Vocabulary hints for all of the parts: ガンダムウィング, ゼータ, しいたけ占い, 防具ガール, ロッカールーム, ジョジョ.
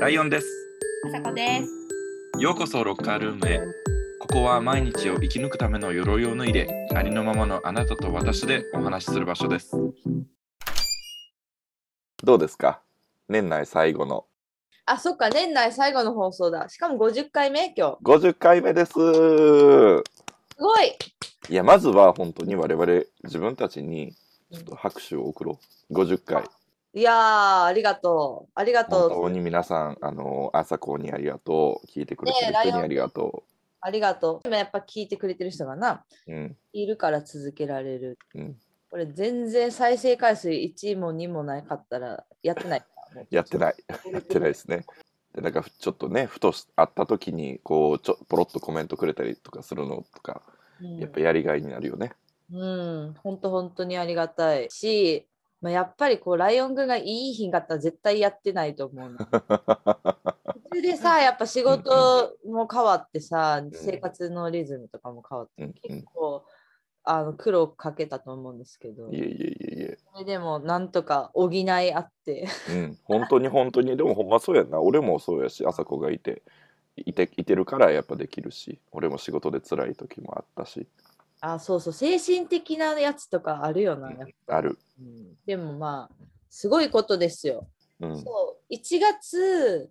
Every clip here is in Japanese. ライオンです。あさこです。ようこそロッカールームへ。ここは毎日を生き抜くための鎧を脱いでありのままのあなたと私でお話しする場所です。どうですか、年内最後の。あ、そっか、年内最後の放送だ。しかも50回目今日。50回目です。すごい。いや、まずは本当に我々自分たちにちょっと拍手を送ろう。50回。いやー、ありがとう。ありがとう。本当に皆さん、朝子にありがとう。聞いてくれてる人にありがとう。ね、ありがとう。やっぱ聞いてくれてる人がな、うん、いるから続けられる。うん、これ全然再生回数1も2もなかったらやってない。やってない。やってないですね。で、なんかちょっとね、ふと会った時にこうポロッとコメントくれたりとかするのとか、うん、やっぱやりがいになるよね。うん、本当にありがたいし。まあ、やっぱりこうライオン君がいい品があったら絶対やってないと思う。それでさ、やっぱ仕事も変わってさ、生活のリズムとかも変わって、結構苦労かけたと思うんですけど、いえそれでもなんとか補い合って、うん、本当にでもほんまそうやな。俺もそうやし、あさこがいてるからやっぱできるし、俺も仕事で辛い時もあったし。あ、そうそう、精神的なやつとかあるよな。ある、うん、でもまあすごいことですよ、うん、そう1月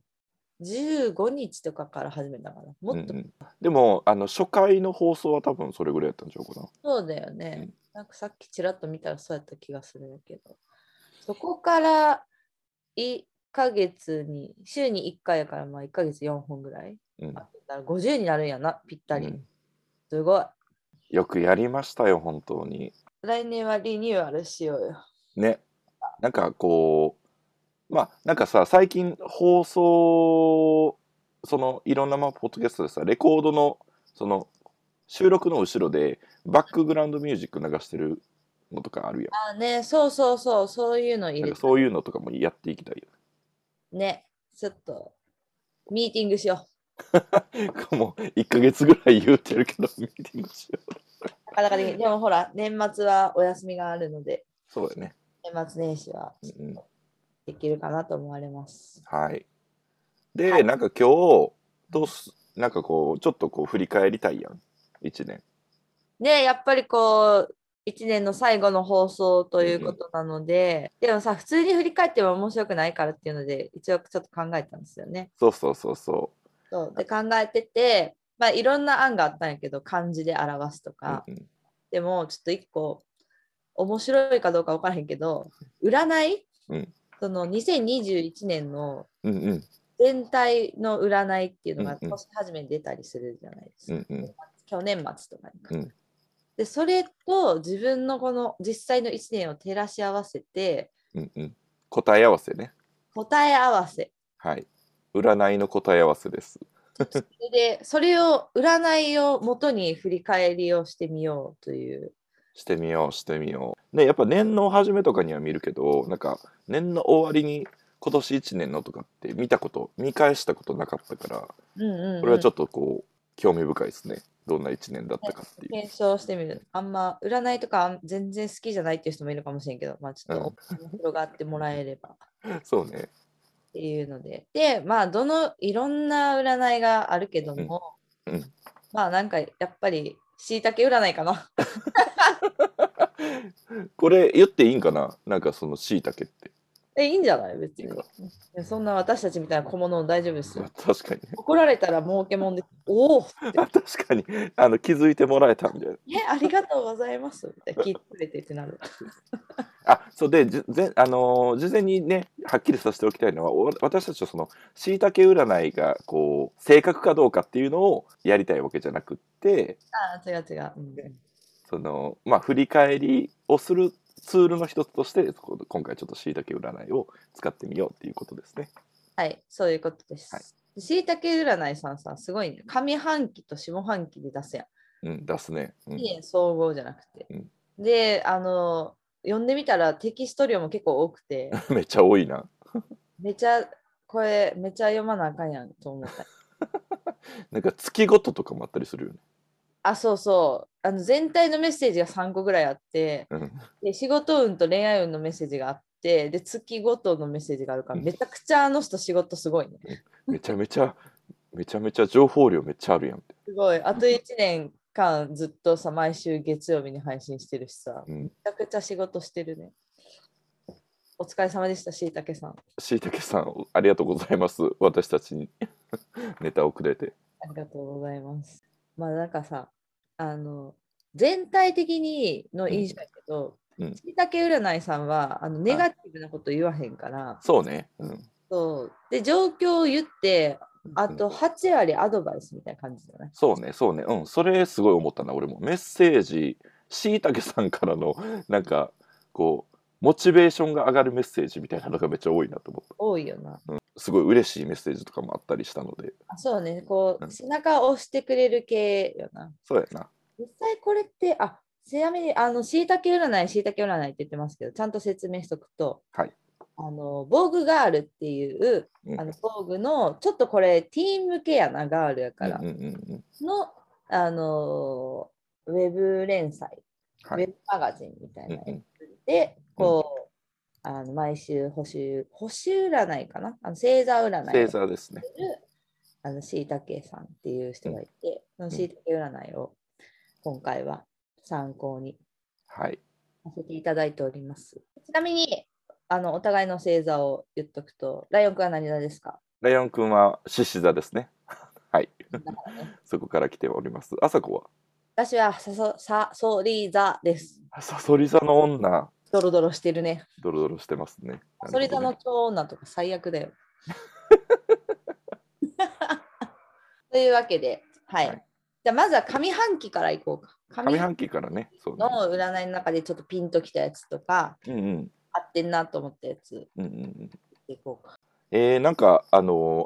15日とかから始めたかな、もっと、うんうん、でも初回の放送は多分それぐらいやったんちゃうかな。そうだよね、うん、なんかさっきちらっと見たらそうやった気がするんだけど、そこから1ヶ月に週に1回やから、まあ1ヶ月4本ぐらい、うん、あったら50になるんやな、ぴったり、うん、すごいよくやりましたよ、本当に。来年はリニューアルしようよ。ね、なんかこう、まあなんかさ、最近放送、そのいろんなポッドキャストでさ、レコードのその収録の後ろでバックグラウンドミュージック流してるのとかあるやん。あ、ね、そう、そういうの入れて。なんかそういうのとかもやっていきたいよね。ね、ちょっとミーティングしよう。もう1ヶ月ぐらい言うてるけどミーティングしよう。だからでもほら、年末はお休みがあるので、そうだね、年末年始はできるかなと思われます、うん、はい。で、はい、なんか今日なんかこうちょっとこう振り返りたいやん、1年ね。やっぱりこう1年の最後の放送ということなので、うん、でもさ、普通に振り返っても面白くないからっていうので、一応ちょっと考えたんですよね。そうで考えてて、まあ、いろんな案があったんやけど、漢字で表すとか、うんうん、でもちょっと一個面白いかどうか分からへんけど、占い、うん、その2021年の全体の占いっていうのが年始めに出たりするじゃないですか、うんうん、去年末とかに、うん、でそれと自分のこの実際の1年を照らし合わせて、うんうん、答え合わせね。答え合わせ、はい、占いの答え合わせです。で、それを占いを元に振り返りをしてみようという。してみよう。ね、やっぱ年の初めとかには見るけど、なんか年の終わりに今年1年のとかって見返したことなかったから、うんうんうん、これはちょっとこう興味深いですね。どんな1年だったかっていう。検証してみる。あんま占いとか全然好きじゃないっていう人もいるかもしれんけど、まあちょっと広がってもらえれば。そうね。っていうので、で、まあいろんな占いがあるけども、うんうん、まあなんかやっぱりしいたけ占いかな。これ言っていいんかな、なんかそのしいたけって。いいんじゃない、別に。いや、そんな私たちみたいな小物の大丈夫ですよ。確かに。怒られたら儲けもんで、おお。確かに、気づいてもらえたみたいな。え、ありがとうございます。気づいてってなる。あ、そうで、事前にね、はっきりさせておきたいのは、私たちはそのしいたけ占いがこう正確かどうかっていうのをやりたいわけじゃなくって、あ、違う、うん、そのまあ振り返りをするツールの一つとして今回ちょっとしいたけ占いを使ってみようっていうことですね。はい、そういうことです。しいたけ占いさんさ、すごいね、上半期と下半期で出すやん。うん、出すね。うん、いいね、総合じゃなくて。うん、で読んでみたらテキスト量も結構多くて。めっちゃ多いな。これめっちゃ読まなあかんやんと思った。なんか月ごととかもあったりするよね。あ、そうそう、全体のメッセージが3個ぐらいあって、うん、で仕事運と恋愛運のメッセージがあって、て、で月ごとのメッセージがあるから、めちゃくちゃあの人仕事すごいね。めちゃめちゃ情報量めっちゃあるやん。すごい。あと1年間ずっとさ、毎週月曜日に配信してるしさ、めちゃくちゃ仕事してるね。お疲れ様でした、しいたけさん。しいたけさん、ありがとうございます。私たちにネタをくれて。ありがとうございます。まあなんかさ、全体的にの印象だけど、しいたけ占いさんはネガティブなこと言わへんから。そうね。うん、そうで、状況を言って、あと8割アドバイスみたいな感じじゃない？そうね、そうね。うん、それすごい思ったな、俺も。メッセージ、しいたけさんからの、なんか、こう、モチベーションが上がるメッセージみたいなのがめっちゃ多いなと思った。多いよな、うん、すごい嬉しいメッセージとかもあったりしたので。あ、そうね、こう、うん、背中を押してくれる系よな。そうやな。実際これって、あ、ちなみにしいたけ占いって言ってますけど、ちゃんと説明しとくと、はい、防具ガールっていう、うん、防具のちょっとこれティーン向けやな、ガールやから、うんうんうんうん、の、ウェブ連載、はい、ウェブマガジンみたいなやつで、うんうん、こう毎週星占いかな、星座占い、星座ですね、しいたけさんっていう人がいて、うん、そのしいたけ占いを今回は参考にさせていただいております、はい、ちなみにお互いの星座を言っとくと、ライオンくんは何座ですか？ライオンくんは獅子座ですねはい、ね、そこから来ております。あさこは？私はサソリ座です。サソリ座の女、ドロドロしてるね。ドロドロしてますね。それとの超女とか最悪だよというわけで、はい、はい、じゃあまずは上半期からいこうか。上半期からね、そうね、の占いの中でちょっとピンときたやつとか、うんうん、合ってんなと思ったやつ、うんうん、いこうか。なんかあ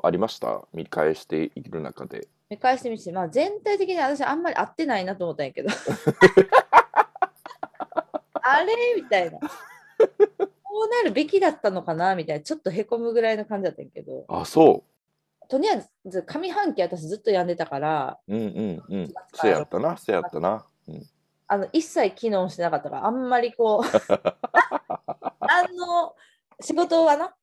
りました？見返している中で。見返してみて、まあ、全体的に私あんまり合ってないなと思ったんやけどあれみたいな、こうなるべきだったのかなみたいな、ちょっとへこむぐらいの感じだったけど。あ、そう。とりあえず上半期私ずっと病んでたから、うんうんうん、せやったな、うん、一切機能してなかったから、あんまりこう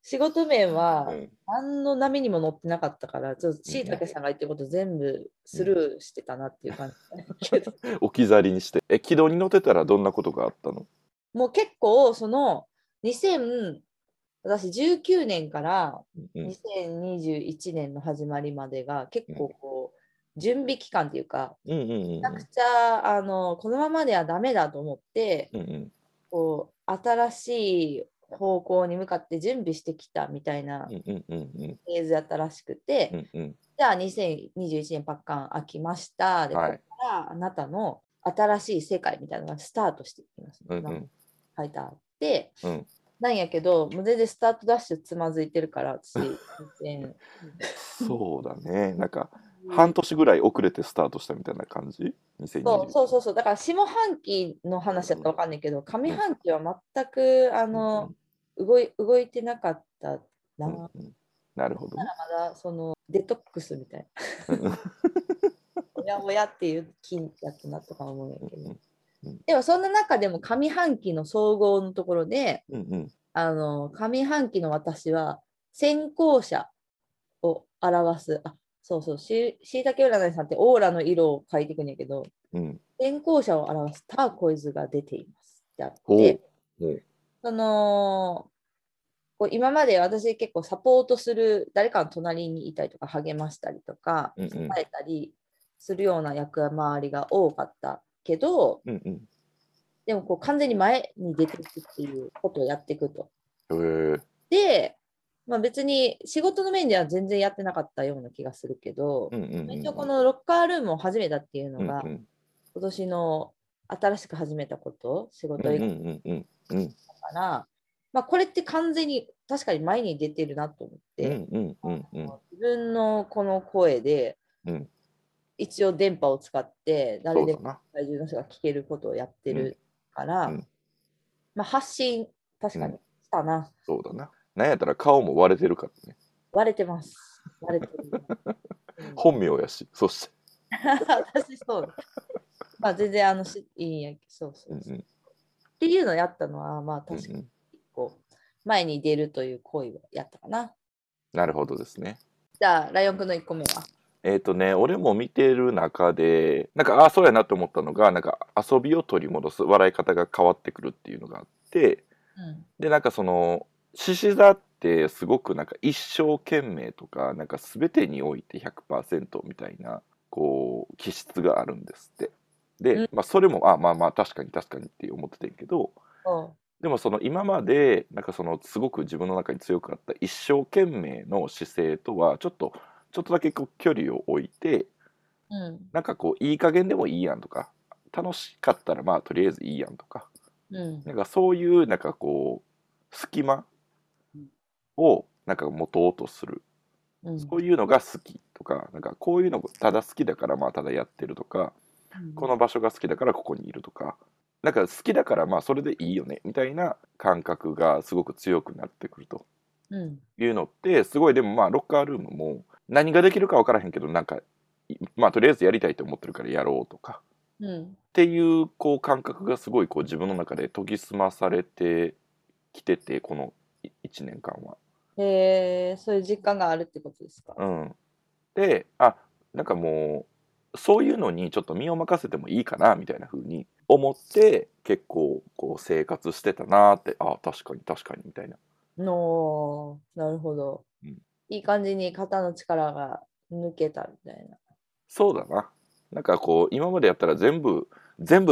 仕事面は何の波にも乗ってなかったから、ちょっとしいたけさんが言ってること全部スルーしてたなっていう感じだけど、うん、置き去りにして。軌道に乗ってたらどんなことがあったの？もう結構その私19年から2021年の始まりまでが結構こう準備期間っていうか、めちゃくちゃこのままではダメだと思って、うんうん、こう新しい方向に向かって準備してきたみたいなフェーズやったらしくて、うんうん、じゃあ2021年パッカン開きましたで、はい、ここからあなたの新しい世界みたいなのがスタートしていきます、うんうん、書いてあって、うん、なんやけどもう全然スタートダッシュつまずいてるから私そうだね、なんか半年ぐらい遅れてスタートしたみたいな感じ。そう、だから下半期の話だったら分かんないけど、上半期は全く動いてなかったな、うんうん、なるほど。だからまだそのデトックスみたいなおやおやっていう金だったなとか思うんやけど、うんうん、でもそんな中でも上半期の総合のところで、うんうん、上半期の私は先行者を表す、そう、しいたけ占いさんってオーラの色を変えていくんやけど、うん、先行者を表すターコイズが出ていますってあって、こう今まで私結構サポートする、誰かの隣にいたりとか励ましたりとか、うんうん、伝えたりするような役回りが多かったけど、うんうん、でもこう完全に前に出ていくっていうことをやっていくと。でまあ、別に仕事の面では全然やってなかったような気がするけど、一応このロッカールームを始めたっていうのが、うんうん、今年の新しく始めたこと、仕事以外だから、まあ、これって完全に確かに前に出てるなと思って、自分のこの声で、うん、一応電波を使って誰でも世界中の人が聞けることをやってるから、まあ、発信確かにしたな、うん、そうだな。なんやったら顔も割れてるからね。割れてる本名やし、そして私そうまあ全然いいんやけど、そう、うんうん、っていうのをやったのはまあ確かにこう、前に出るという行為をやったかな。なるほどですね。じゃあライオンくんの1個目は俺も見てる中でなんかそうやなと思ったのが、なんか遊びを取り戻す笑い方が変わってくるっていうのがあって、うん、でなんかその獅子座ってすごくなんか一生懸命とかなんか全てにおいて 100% みたいなこう気質があるんですって。で、まあ、それもまあ確かに確かにって思ってたんやけど、うん、でもその今までなんかそのすごく自分の中に強くあった一生懸命の姿勢とはちょっとだけこう距離を置いて、うん、なんかこういい加減でもいいやんとか、楽しかったらまあとりあえずいいやんとか、うん、なんかそういうなんかこう隙間をなんか持とうとする、うん、そういうのが好きとか、なんかこういうのただ好きだからまあただやってるとか、うん、この場所が好きだからここにいるとか、なんか好きだからまあそれでいいよねみたいな感覚がすごく強くなってくると、うん、いうのってすごい。でもまあロッカールームも何ができるか分からへんけど、なんかまあとりあえずやりたいと思ってるからやろうとか、うん、っていうこう感覚がすごいこう自分の中で研ぎ澄まされてきてて、この1年間は。へえ、そういう実感があるってことですか。うん、でなんかもうそういうのにちょっと身を任せてもいいかなみたいな風に思って結構こう生活してたなーって、確かに確かにみたいな。のなるほど、うん、いい感じに肩の力が抜けたみたいな。そうだな、なんかこう今までやったら全部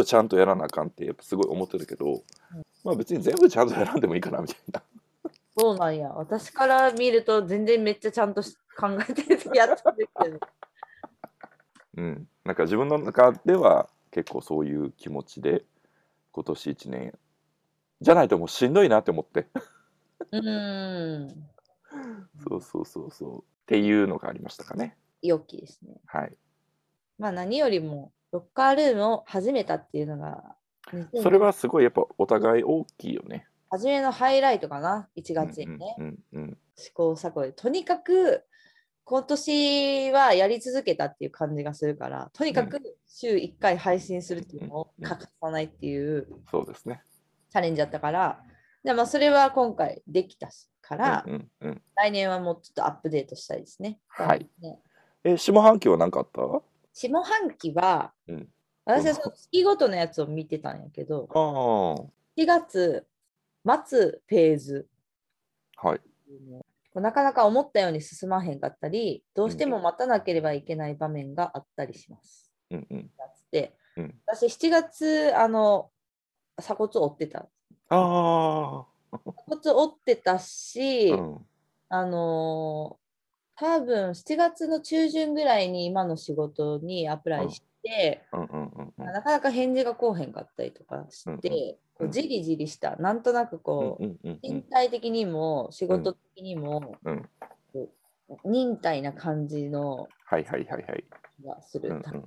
ちゃんとやらなあかんってやっぱすごい思ってるけど、うん、まあ別に全部ちゃんとやらんでもいいかなみたいな。そうなんや、私から見ると全然めっちゃちゃんと考えてやったんですけどうん、なんか自分の中では結構そういう気持ちで今年1年じゃないともうしんどいなって思ってそうっていうのがありましたかね。良きですね。はい。まあ何よりもロッカールームを始めたっていうのが、それはすごいやっぱお互い大きいよね。初めのハイライトかな、1月にね、うんうんうんうん、試行錯誤でとにかく今年はやり続けたっていう感じがするから、とにかく週1回配信するっていうのを欠かさないっていうそうですねチャレンジだったから、でまあそれは今回できたから、うんうんうん、来年はもうちょっとアップデートしたいですね。はい。下半期は何かあった？下半期は、うん、私はその月ごとのやつを見てたんやけど、4月末フェーズ、はい、なかなか思ったように進まへんかったり、どうしても待たなければいけない場面があったりします。うんうん、で、うん、私7月鎖骨を折ってた。鎖骨折ってたし、うん、多分7月の中旬ぐらいに今の仕事にアプライして、うんうんうんうん、なかなか返事が来へんかったりとかして、うんうん、こうじりじりした、なんとなくこう、うんうんうん、身体的にも仕事的にも、うんうん、忍耐な感じのはいはいはいはいがする。うんうん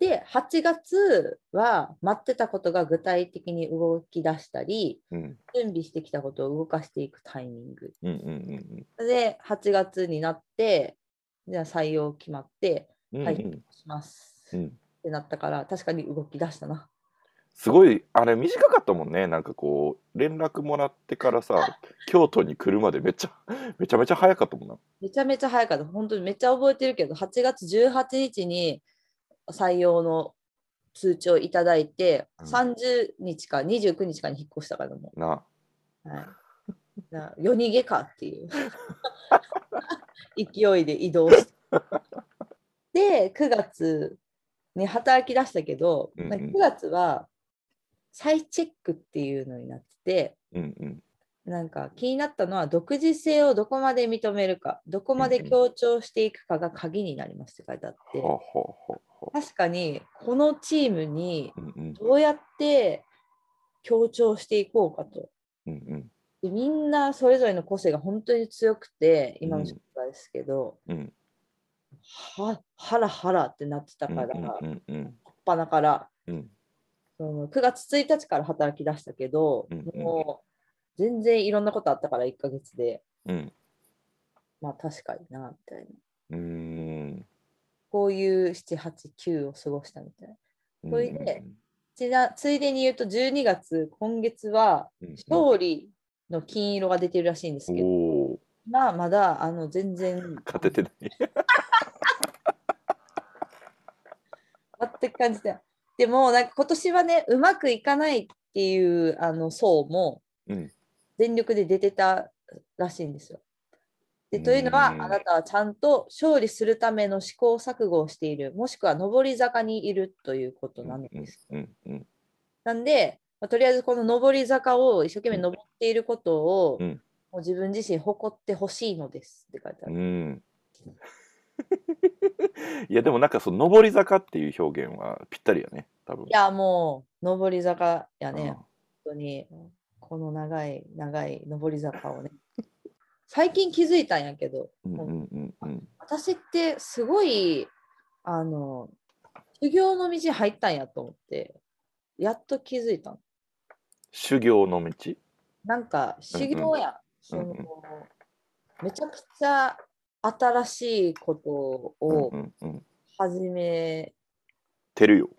で8月は待ってたことが具体的に動き出したり、うん、準備してきたことを動かしていくタイミング、うんうんうん、で8月になってじゃあ採用決まって、うんうん、はいします、うん、ってなったから、確かに動き出したな。すごいあれ短かったもんね。なんかこう連絡もらってからさ京都に来るまでめちゃめちゃ早かったもんな。めちゃめちゃ早かった、本当にめっちゃ覚えてるけど、8月18日に採用の通知をいただいて、うん、30日か29日かに引っ越したからもうな、はい、な夜逃げかっていう勢いで移動してで9月ね働き出したけど、うんうん、9月は再チェックっていうのになってて、うんうん、なんか気になったのは独自性をどこまで認めるか、どこまで強調していくかが鍵になりますって書いてあって、確かにこのチームにどうやって強調していこうかと、うんうん、でみんなそれぞれの個性が本当に強くて今の職場ですけど、うんうん、ハラハラってなってたから、うんうんうん、おっぱなから、うん、その9月1日から働き出したけど、うんうん、もう全然いろんなことあったから1ヶ月で、うん、まあ確かになみたいな、うーん、こういう7、8、9を過ごしたみたいな。それで、ついでに言うと12月今月は勝利の金色が出てるらしいんですけど、おまあまだ全然勝ててないって感じで、でもなんか今年はねうまくいかないっていう層も全力で出てたらしいんですよ。でというのは、あなたはちゃんと勝利するための試行錯誤をしている、もしくは上り坂にいるということなんです。なんで、まあ、とりあえずこの上り坂を一生懸命上っていることを、もう自分自身誇ってほしいのですって書いてある。いやでもなんかその上り坂っていう表現はぴったりやね、多分。いやもう上り坂やね、本当にこの長い長い上り坂をね最近気づいたんやけど、私ってすごい修行の道入ったんやと思ってやっと気づいたの。修行の道なんか修行や、めちゃくちゃ新しいことを始めてるよ。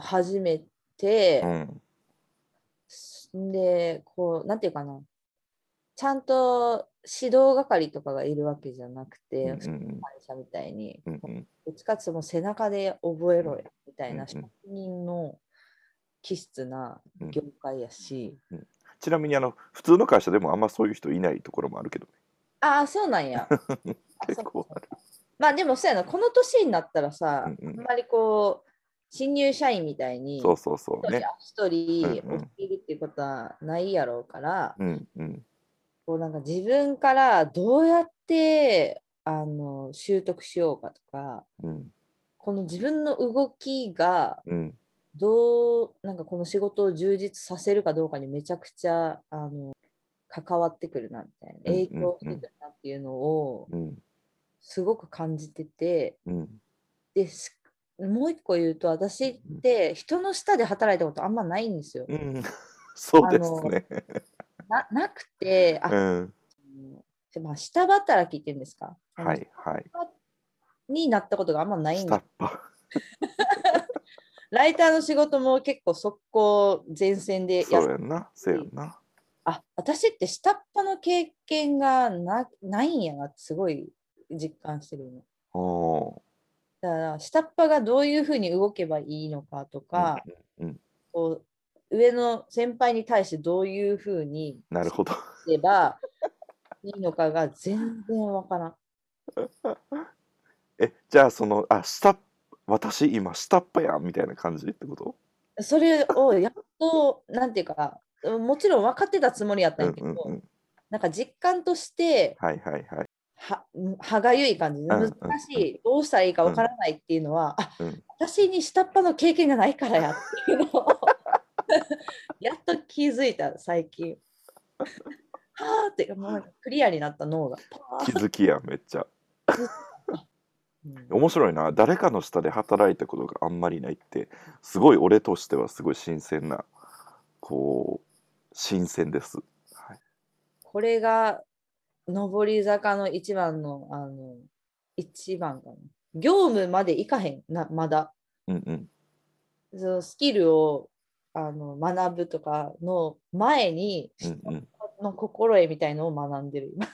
始めて、でこうなんていうかな、ちゃんと指導係とかがいるわけじゃなくて、会社みたいに、どっちかっていうともう背中で覚えろよみたいな職人の気質な業界やし。ちなみに普通の会社でもあんまそういう人いないところもあるけどね。ああそうなんや。結構ある。まあでもそうやな、この年になったらさ、あんまりこう新入社員みたいに一人落ちるっていうことはないやろうから、こうなんか自分からどうやって習得しようかとか、この自分の動きがどうなんかこの仕事を充実させるかどうかにめちゃくちゃ関わってくるなみたいな、影響してくるなっていうのをすごく感じてて、でもう一個言うと、私って人の下で働いたことあんまないんですよ。そうですね。なくて、まあ下働きっていうんですか。はいはい。になったことがあんまないんです。ライターの仕事も結構速攻前線でやってる。そうやんな、そうやんな。あ、私って下っ端の経験がないんやなってすごい実感してるの。だから下っ端がどういうふうに動けばいいのかとか、こう上の先輩に対してどういうふうにすればいいのかが全然わからん。じゃあ私今下っ端やんみたいな感じってこと？それをやっとなんていうか、もちろん分かってたつもりやったんやけど、なんか実感として歯がゆい感じ、難しい、どうしたらいいか分からないっていうのは、私に下っ端の経験がないからやっていうのをやっと気づいた最近。はあって、もうクリアになった脳が。気づきやめっちゃ。面白いな、誰かの下で働いたことがあんまりないってすごい、俺としてはすごい新鮮な。こう新鮮です、これが上り坂の一番の一番かな、業務までいかへんな、まだ、そのスキルを学ぶとかの前に人の心得みたいのを学んでる今。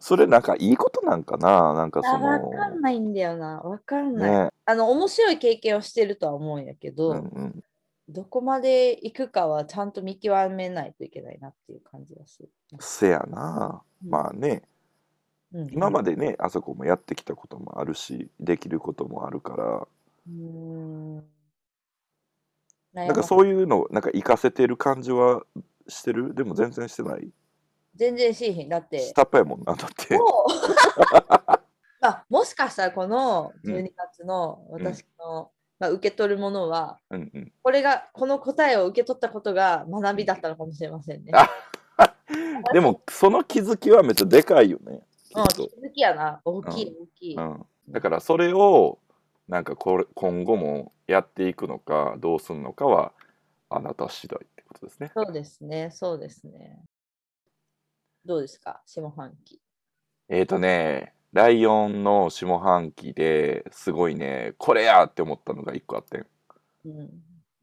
それなんかいいことなんかな、なんかその分かんないんだよな、分かんない、面白い経験をしてるとは思うんやけど、どこまで行くかはちゃんと見極めないといけないなっていう感じがする。せやな、まあね、今までねあそこもやってきたこともあるし、できることもあるから、なんかそういうのなんか活かせてる感じはしてる。でも全然してない、全然しへん。だって下っ端やもんな、だってまあ、もしかしたらこの12月の私の、受け取るものは、これがこの答えを受け取ったことが学びだったのかもしれませんね。でもその気づきはめっちゃでかいよね。気づきやな、大きい、大きい。だからそれをなんか今後もやっていくのかどうするのかはあなた次第ってことですね。そうですね、そうですね。どうですか下半期？ライオンの下半期ですごいね、これやって思ったのが一個あってん。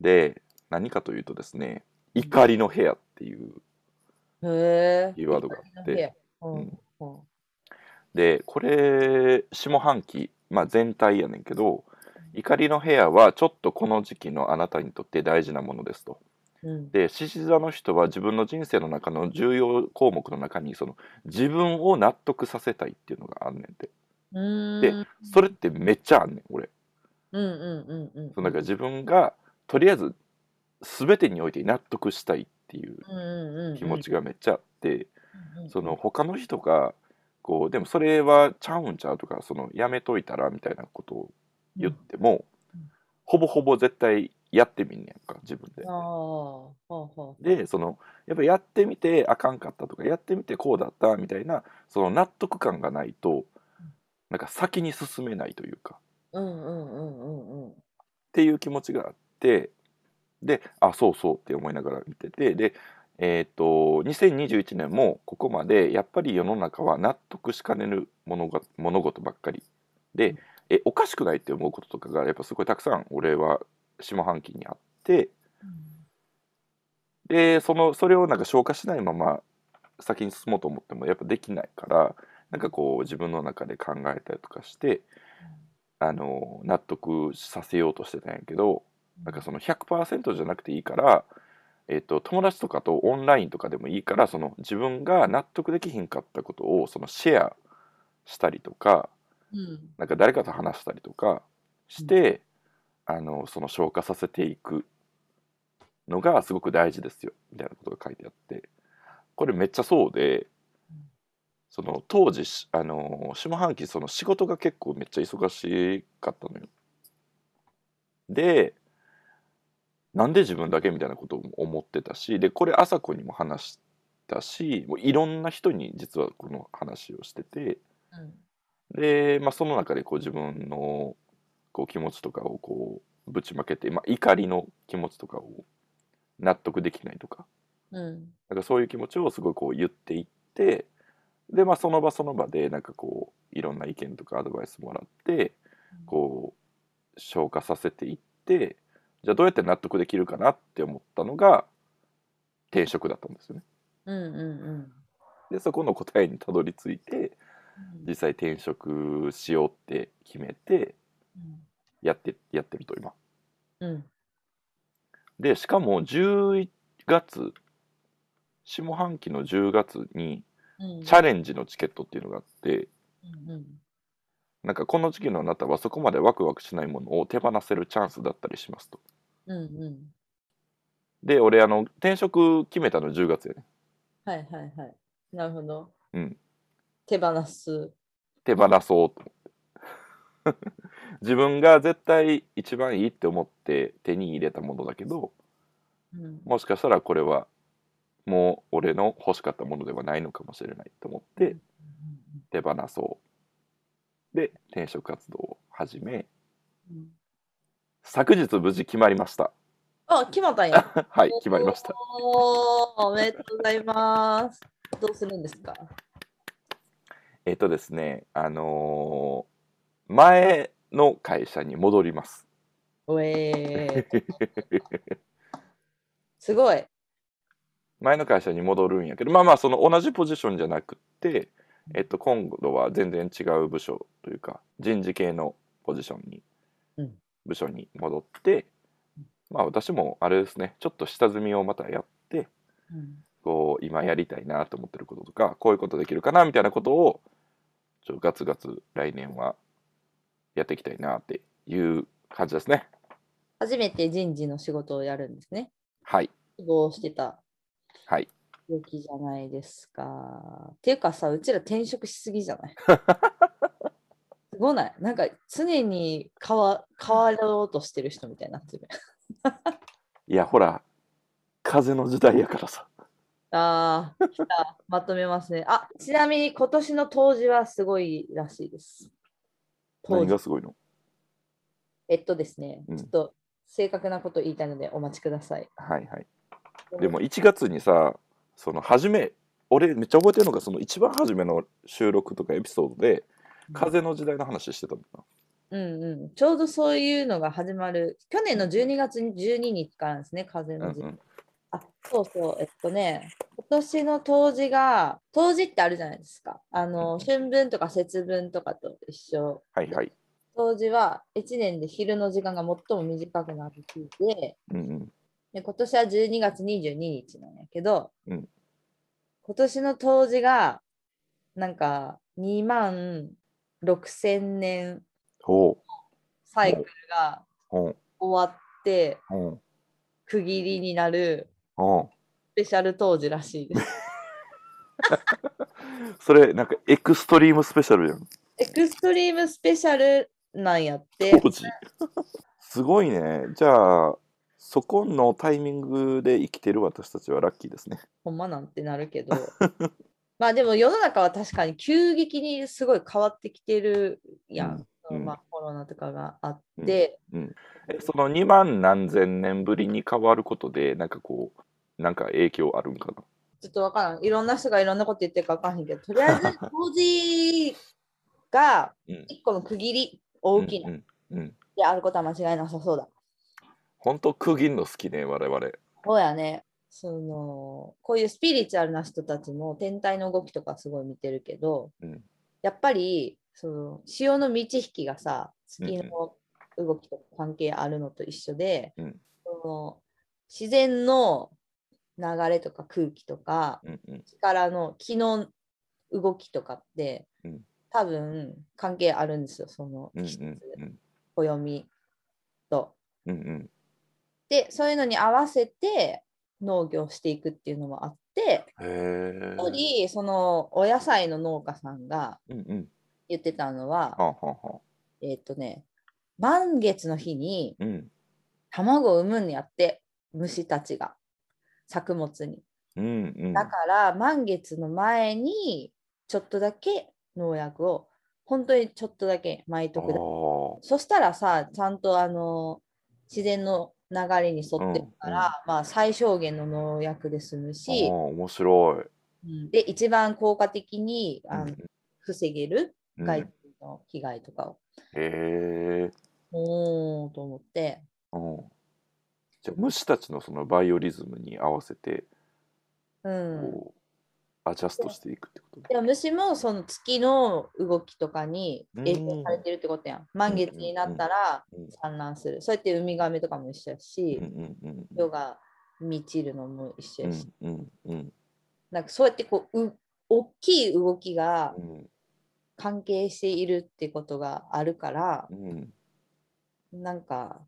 で、何かというとですね、怒りの部屋っていうキーワードがあって、でこれ下半期、まあ、全体やねんけど、怒りの部屋はちょっとこの時期のあなたにとって大事なものですと。で獅子座の人は自分の人生の中の重要項目の中にその自分を納得させたいっていうのがあんねんて。でそれってめっちゃあんねん俺。なんか自分がとりあえず全てにおいて納得したいっていう気持ちがめっちゃあって、その他の人がこうでもそれはちゃうんちゃうとか、そのやめといたらみたいなことを言っても、ほぼほぼ絶対やってみんねんか自分で。でそのやっぱやってみてあかんかったとか、やってみてこうだったみたいなその納得感がないとなんか先に進めないというかっていう気持ちがあって、であそうそうって思いながら見てて、で2021年もここまでやっぱり世の中は納得しかねる物事ばっかりで、おかしくないって思うこととかがやっぱすごいたくさん俺は下半期にあって、でそれをなんか消化しないまま先に進もうと思ってもやっぱできないから、なんかこう自分の中で考えたりとかして、納得させようとしてたんやけど、なんかその 100% じゃなくていいから、友達とかとオンラインとかでもいいから、その自分が納得できひんかったことをそのシェアしたりとか、なんか誰かと話したりとかして。その消化させていくのがすごく大事ですよみたいなことが書いてあって、これめっちゃそうで、その当時下半期その仕事が結構めっちゃ忙しかったのよ。でなんで自分だけみたいなことを思ってたし、でこれ朝子にも話したし、もういろんな人に実はこの話をしてて、で、まあ、その中でこう自分のこう気持ちとかをこうぶちまけて、まあ、怒りの気持ちとかを納得できないとか、なんかそういう気持ちをすごいこう言っていって、で、まあ、その場その場でなんかこういろんな意見とかアドバイスもらってこう消化させていって、じゃあどうやって納得できるかなって思ったのが転職だったんですよね。でそこの答えにたどり着いて、実際転職しようって決めて。やってると今、でしかも11月、下半期の10月にチャレンジのチケットっていうのがあって、なんかこの時期のあなたはそこまでワクワクしないものを手放せるチャンスだったりしますと。で俺転職決めたの10月やね。なるほど。手放そうと思って。自分が絶対一番いいって思って手に入れたものだけど、もしかしたらこれはもう俺の欲しかったものではないのかもしれないと思って手放そうで転職活動を始め、昨日無事決まりました。あ、決まったんや。はい、決まりました。おめでとうございます。どうするんですか？ですね、前の会社に戻ります。すごい。前の会社に戻るんやけど、まあまあその同じポジションじゃなくて、今度は全然違う部署というか人事系の部署に戻って、まあ私もあれですね、ちょっと下積みをまたやって、こう今やりたいなと思ってることとか、こういうことできるかなみたいなことをちょっとガツガツ来年はやっていきたいなっていう感じですね。初めて人事の仕事をやるんですね。はい。希望してた。はい。病気じゃないですか。っていうかさ、うちら転職しすぎじゃない？すごない？なんか常に変わろうとしてる人みたいになってる。いやほら風の時代やからさ。ああ、来た。まとめますね。あ、ちなみに今年の当時はすごいらしいです。何がすごいの？ですね、ちょっと正確なこと言いたいのでお待ちください。でも1月にさ、その初め、俺めっちゃ覚えてるのがその一番初めの収録とかエピソードで風の時代の話してたもんな。ちょうどそういうのが始まる去年の12月12日からですね、風の時代。そうそう、今年の冬至が、冬至ってあるじゃないですか。春分とか節分とかと一緒。はいはい。冬至は1年で昼の時間が最も短くなっていて、うんうん、で今年は12月22日なんやけど、うん、今年の冬至がなんか2万6,000年サイクルが終わって区切りになるスペシャル当時らしいです。それなんかエクストリームスペシャルやん。エクストリームスペシャルなんやって。当時すごいね。じゃあそこのタイミングで生きてる私たちはラッキーですね。ほんまなんてなるけど。まあでも世の中は確かに急激にすごい変わってきてるやん。うん、まあ、コロナとかがあって、うんうん、その2万何千年ぶりに変わることでなんかこうなんか影響あるんかな。ちょっとわからん。いろんな人がいろんなこと言ってるかわからんけど、とりあえず当時が一個の区切り大きなであることは間違いなさそうだ。本当区切るの好きね我々。そうやね。そのこういうスピリチュアルな人たちも天体の動きとかすごい見てるけど、うん、やっぱりその潮の満ち引きがさ月の動きと関係あるのと一緒で、うん、その自然の流れとか空気とか、うんうん、力の気の動きとかって、うん、多分関係あるんですよその気質、暦と、うんうん、でそういうのに合わせて農業していくっていうのもあって、一人そのお野菜の農家さんが言ってたのは、満月の日に卵を産むんやって虫たちが作物に、うんうん、だから満月の前にちょっとだけ農薬を本当にちょっとだけ撒いとくだけ。そしたらさちゃんと自然の流れに沿ってるから、うんうん、まあ、最小限の農薬で済むし、面白い、うん、で一番効果的に防げる害の被害とかを、うん、へえおーと思って、うん、じゃあ虫たちのそのバイオリズムに合わせて、うん、こうアジャストしていくってこと、ね、でも虫もその月の動きとかに影響されてるってことやん。満月になったら、うんうんうん産卵する。そうやってウミガメとかも一緒やし、夜が満ちるのも一緒やし、なんかそうやってこう大きい動きが関係しているってことがあるから、うん、なんか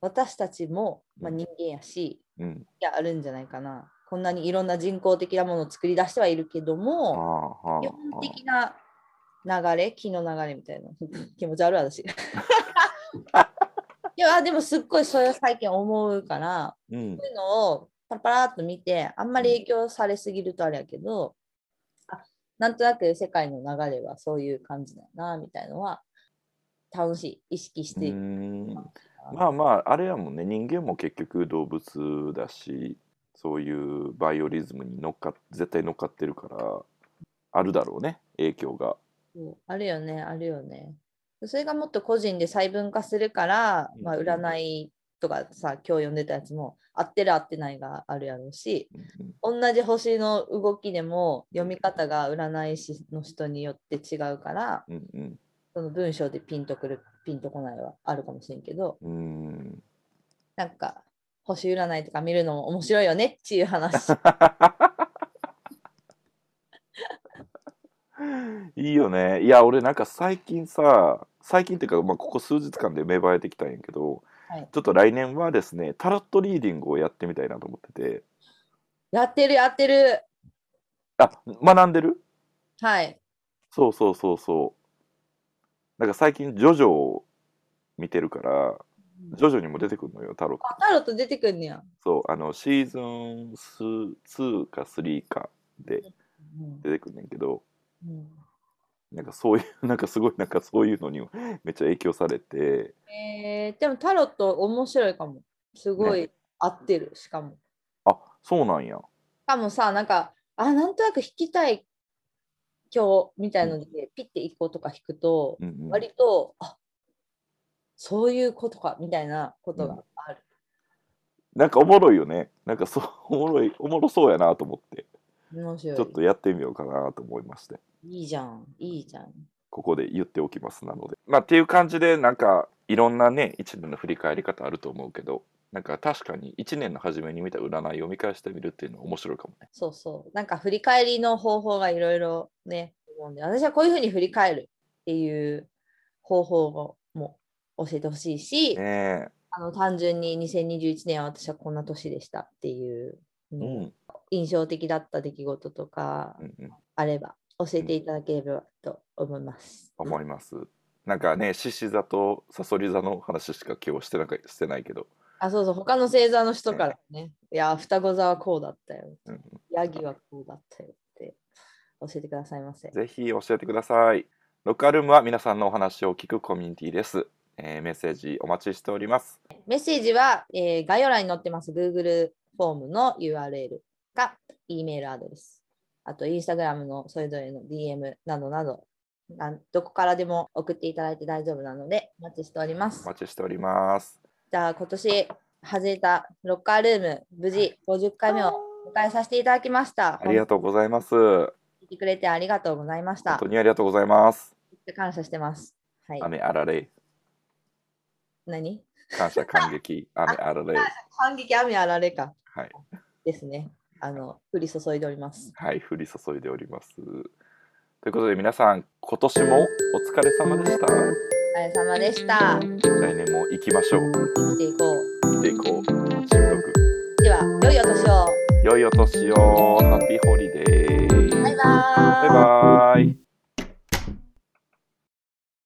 私たちも、まあ、人間やし、うん、いやあるんじゃないかな。こんなにいろんな人工的なものを作り出してはいるけども、はあはあ、基本的な流れ、気の流れみたいな気持ち悪い私。いやでもすっごいそれを最近思うから、うん、そういうのをパラパラっと見てあんまり影響されすぎるとあれやけど、うん、あなんとなく世界の流れはそういう感じだなみたいのは楽しい意識していく。まあまああれやもんね。人間も結局動物だしそういうバイオリズムに絶対乗っかってるからあるだろうね影響が。あるよねあるよね。それがもっと個人で細分化するから、まあ、占いとかさ今日読んでたやつも合ってる合ってないがあるやろうし、同じ星の動きでも読み方が占い師の人によって違うから、うんうん、その文章でピンとくるピンとこないはあるかもしれんけど、うん、なんか星占いとか見るのも面白いよねっていう話。いいよね。いや俺なんか最近っていうか、まあ、ここ数日間で芽生えてきたんやけど、はい、ちょっと来年はですねタロットリーディングをやってみたいなと思ってて。やってるあ学んでる。はい、そうそうそうそう。なんか最近ジョジョを見てるからジョジョにも出てくるのよタロット。あタロット出てくんねや。そうシーズン2か3かで出てくんねんけど、うん、なんかそういうなんかすごいなんかそういうのにめっちゃ影響されて、でもタロット面白いかも。すごい合ってる、ね、しかもあそうなんや。しかもさなんかなんとなく弾きたい今日みたいので、うん、ピッて1個とか弾くと、うんうん、割とあそういうことかみたいなことがある、なんかおもろいよね。なんかそうおもろそうやなと思って、面白い。ちょっとやってみようかなと思いまして。いいじゃん、いいじゃん。ここで言っておきますなので。まあっていう感じでなんかいろんなね一年の振り返り方あると思うけど、なんか確かに1年の初めに見た占いを見返してみるっていうのは面白いかもね。そうそう、なんか振り返りの方法がいろいろね、私はこういうふうに振り返るっていう方法も教えてほしいし、ね、単純に2021年は私はこんな年でしたっていう、うん、印象的だった出来事とかあれば教えていただければと思います、うん、思います。なんかね、獅子座とサソリ座の話しか今日してないけど、あ、そうそう、他の星座の人からね、いや双子座はこうだったよ、うん、ヤギはこうだったよって教えてくださいませ。ぜひ教えてください。ロッカールームは皆さんのお話を聞くコミュニティです、メッセージお待ちしております。メッセージは、概要欄に載ってます Google フォームの URL か E メールアドレス、あと Instagram のそれぞれの DM などなど、どこからでも送っていただいて大丈夫なのでお待ちしております。お待ちしております。じゃあ今年外れたロッカールーム、無事50回目を迎えさせていただきました。ありがとうございます。聞いてくれてありがとうございました。本当にありがとうございます。感謝してます、はい、雨あられ、何、感謝感激雨あられ、感激雨あられか、はいですね、降り注いでおります。はい、降り注いでおりますということで、皆さん今年もお疲れ様でした。お疲れ様でした。来年も行きましょう。生きていこう、生きていこう。では良いお年を。良いお年を。ハッピーホリデー。バイバーイ。バイバーイ。